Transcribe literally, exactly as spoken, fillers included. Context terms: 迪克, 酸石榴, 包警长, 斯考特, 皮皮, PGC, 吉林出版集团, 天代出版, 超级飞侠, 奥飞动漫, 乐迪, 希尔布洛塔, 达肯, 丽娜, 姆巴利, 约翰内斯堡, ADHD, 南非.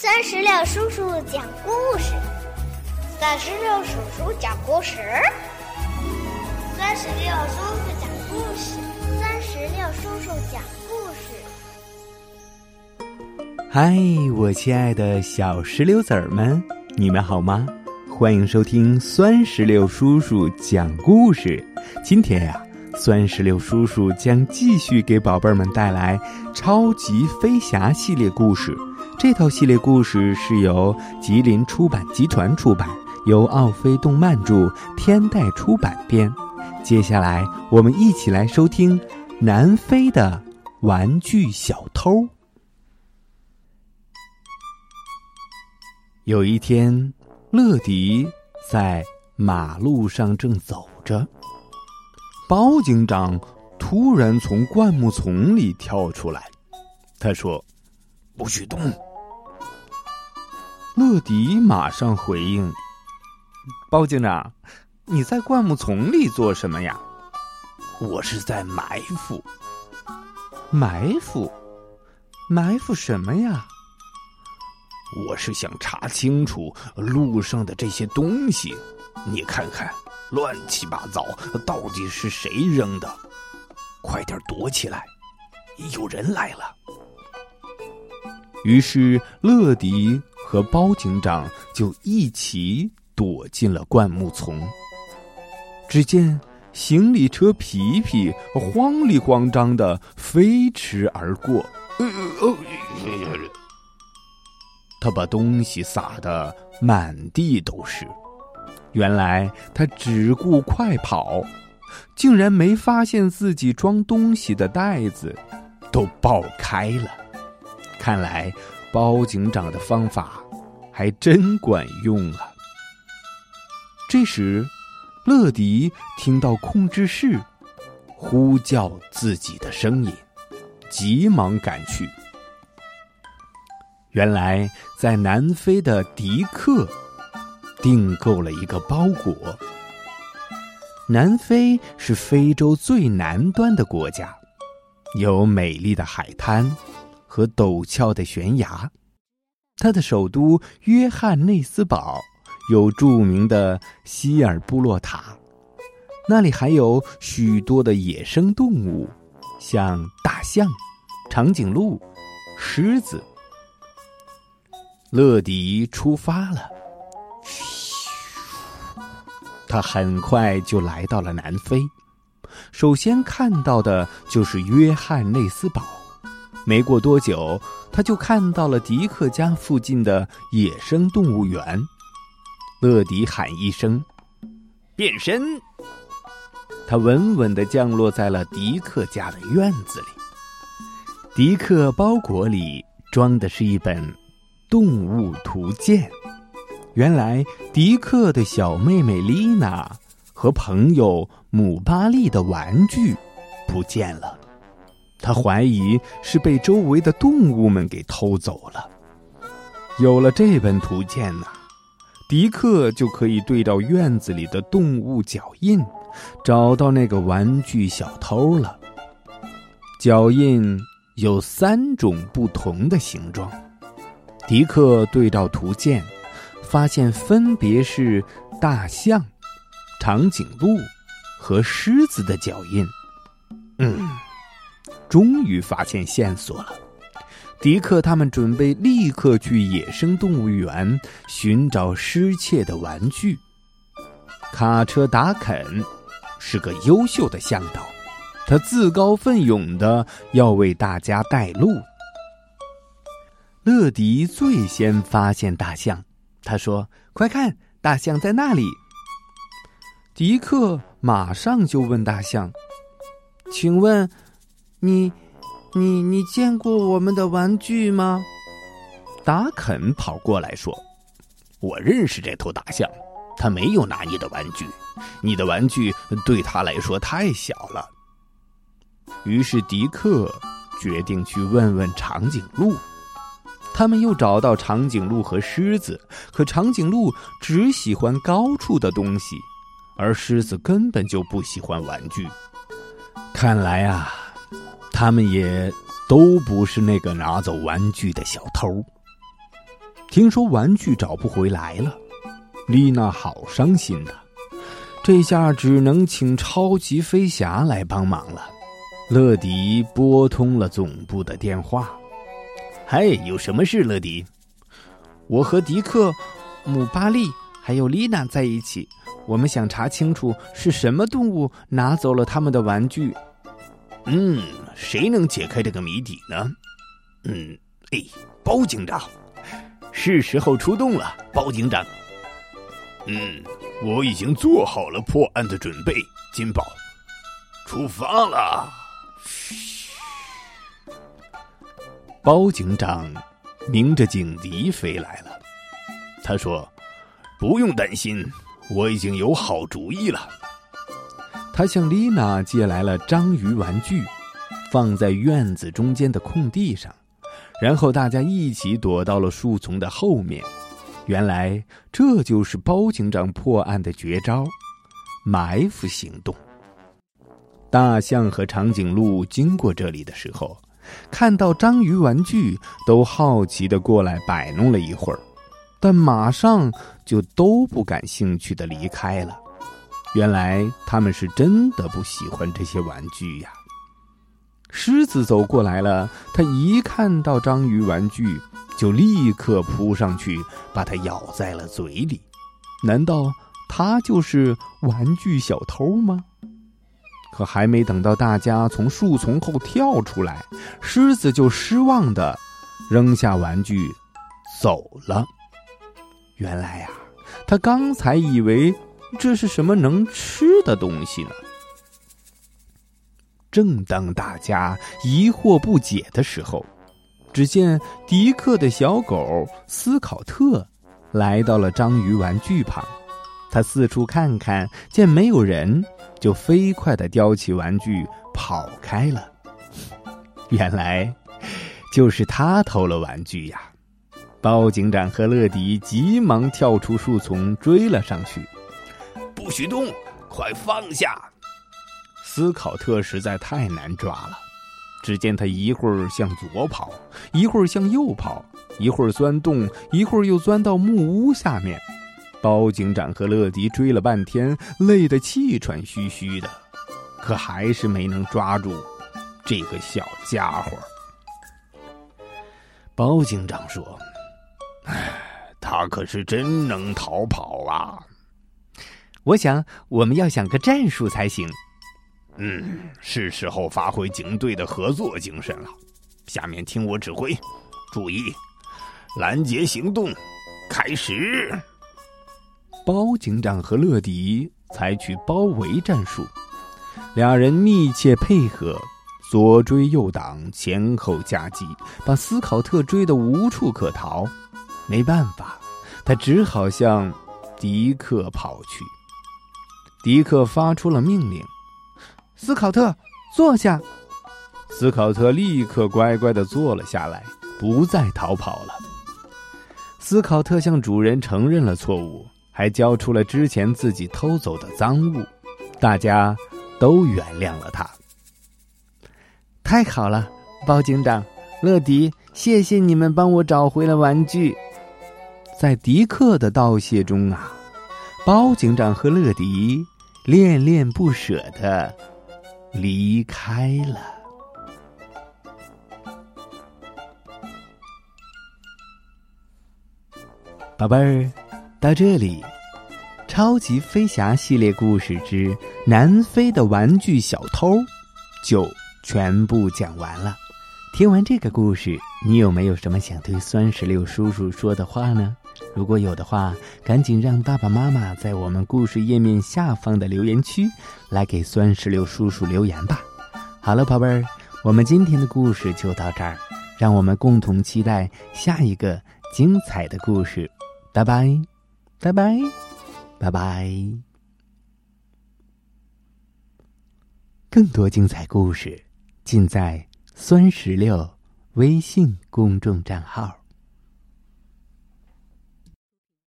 三十六叔叔讲故事，三十六叔叔讲故事，三十六叔叔讲故事，三十六叔叔讲故事。嗨，我亲爱的小石榴籽儿们，你们好吗？欢迎收听酸石榴叔叔讲故事。今天呀、啊。酸石榴叔叔将继续给宝贝们带来超级飞侠系列故事。这套系列故事是由吉林出版集团出版，由奥飞动漫著，天代出版编。接下来我们一起来收听南非的玩具小偷。有一天，乐迪在马路上正走着，包警长突然从灌木丛里跳出来，他说：“不许动！”乐迪马上回应：“包警长，你在灌木丛里做什么呀？”“我是在埋伏。”“埋伏？埋伏什么呀？”“我是想查清楚路上的这些东西，你看看。”乱七八糟，到底是谁扔的？快点躲起来，有人来了。于是乐迪和包警长就一起躲进了灌木丛。只见行李车皮皮慌里慌张地飞驰而过，他把东西撒得满地都是。原来他只顾快跑，竟然没发现自己装东西的袋子都爆开了。看来包警长的方法还真管用啊！这时乐迪听到控制室呼叫自己的声音，急忙赶去。原来在南非的迪克订购了一个包裹。南非是非洲最南端的国家，有美丽的海滩和陡峭的悬崖。它的首都约翰内斯堡有著名的希尔布洛塔，那里还有许多的野生动物，像大象、长颈鹿、狮子。乐迪出发了。他很快就来到了南非，首先看到的就是约翰内斯堡。没过多久，他就看到了迪克家附近的野生动物园。乐迪喊一声变身，他稳稳地降落在了迪克家的院子里。迪克包裹里装的是一本动物图鉴。原来迪克的小妹妹丽娜和朋友姆巴利的玩具不见了，他怀疑是被周围的动物们给偷走了。有了这本图鉴呢、啊，迪克就可以对照院子里的动物脚印，找到那个玩具小偷了。脚印有三种不同的形状，迪克对照图鉴发现分别是大象、长颈鹿和狮子的脚印。嗯，终于发现线索了。迪克他们准备立刻去野生动物园寻找失窃的玩具。卡车达肯是个优秀的向导，他自告奋勇的要为大家带路。乐迪最先发现大象，他说：“快看，大象在那里。”迪克马上就问大象：“请问，你、你、你见过我们的玩具吗？”达肯跑过来说：“我认识这头大象，它没有拿你的玩具，你的玩具对它来说太小了。”于是迪克决定去问问长颈鹿。他们又找到长颈鹿和狮子，可长颈鹿只喜欢高处的东西，而狮子根本就不喜欢玩具。看来啊，他们也都不是那个拿走玩具的小偷。听说玩具找不回来了，丽娜好伤心的，这下只能请超级飞侠来帮忙了。乐迪拨通了总部的电话。嘿，有什么事乐迪？我和迪克、姆巴利还有丽娜在一起，我们想查清楚是什么动物拿走了他们的玩具。嗯，谁能解开这个谜底呢？嗯，哎，包警长，是时候出动了，包警长。嗯，我已经做好了破案的准备，金宝，出发了。包警长鸣着警笛飞来了，他说：“不用担心，我已经有好主意了。”他向丽娜借来了章鱼玩具，放在院子中间的空地上，然后大家一起躲到了树丛的后面。原来这就是包警长破案的绝招——埋伏行动。大象和长颈鹿经过这里的时候，看到章鱼玩具都好奇地过来摆弄了一会儿，但马上就都不感兴趣地离开了。原来他们是真的不喜欢这些玩具呀。狮子走过来了，他一看到章鱼玩具就立刻扑上去，把它咬在了嘴里。难道他就是玩具小偷吗？可还没等到大家从树丛后跳出来，狮子就失望地扔下玩具走了。原来呀、啊，他刚才以为这是什么能吃的东西呢？正当大家疑惑不解的时候，只见迪克的小狗斯考特来到了章鱼玩具旁，他四处看看，见没有人，就飞快地叼起玩具跑开了。原来就是他偷了玩具呀！包警长和乐迪急忙跳出树丛追了上去。不许动，快放下！斯考特实在太难抓了，只见他一会儿向左跑，一会儿向右跑，一会儿钻洞，一会儿又钻到木屋下面。包警长和乐迪追了半天，累得气喘吁吁的，可还是没能抓住这个小家伙。包警长说：“哎，他可是真能逃跑啊！”我想我们要想个战术才行。嗯，是时候发挥警队的合作精神了。下面听我指挥，注意，拦截行动，开始。包警长和乐迪采取包围战术，俩人密切配合，左追右挡，前后夹击，把斯考特追得无处可逃。没办法，他只好向迪克跑去。迪克发出了命令：“斯考特，坐下！”斯考特立刻乖乖地坐了下来，不再逃跑了。斯考特向主人承认了错误，还交出了之前自己偷走的赃物，大家都原谅了他。太好了，包警长、乐迪，谢谢你们帮我找回了玩具。在迪克的道谢中啊，包警长和乐迪恋恋不舍地离开了。宝贝儿，到这里，超级飞侠系列故事之南非的玩具小偷就全部讲完了。听完这个故事，你有没有什么想对酸石榴叔叔说的话呢？如果有的话，赶紧让爸爸妈妈在我们故事页面下方的留言区来给酸石榴叔叔留言吧。好了，宝贝儿，我们今天的故事就到这儿，让我们共同期待下一个精彩的故事。拜拜，拜拜，拜拜！更多精彩故事尽在酸石榴微信公众账号。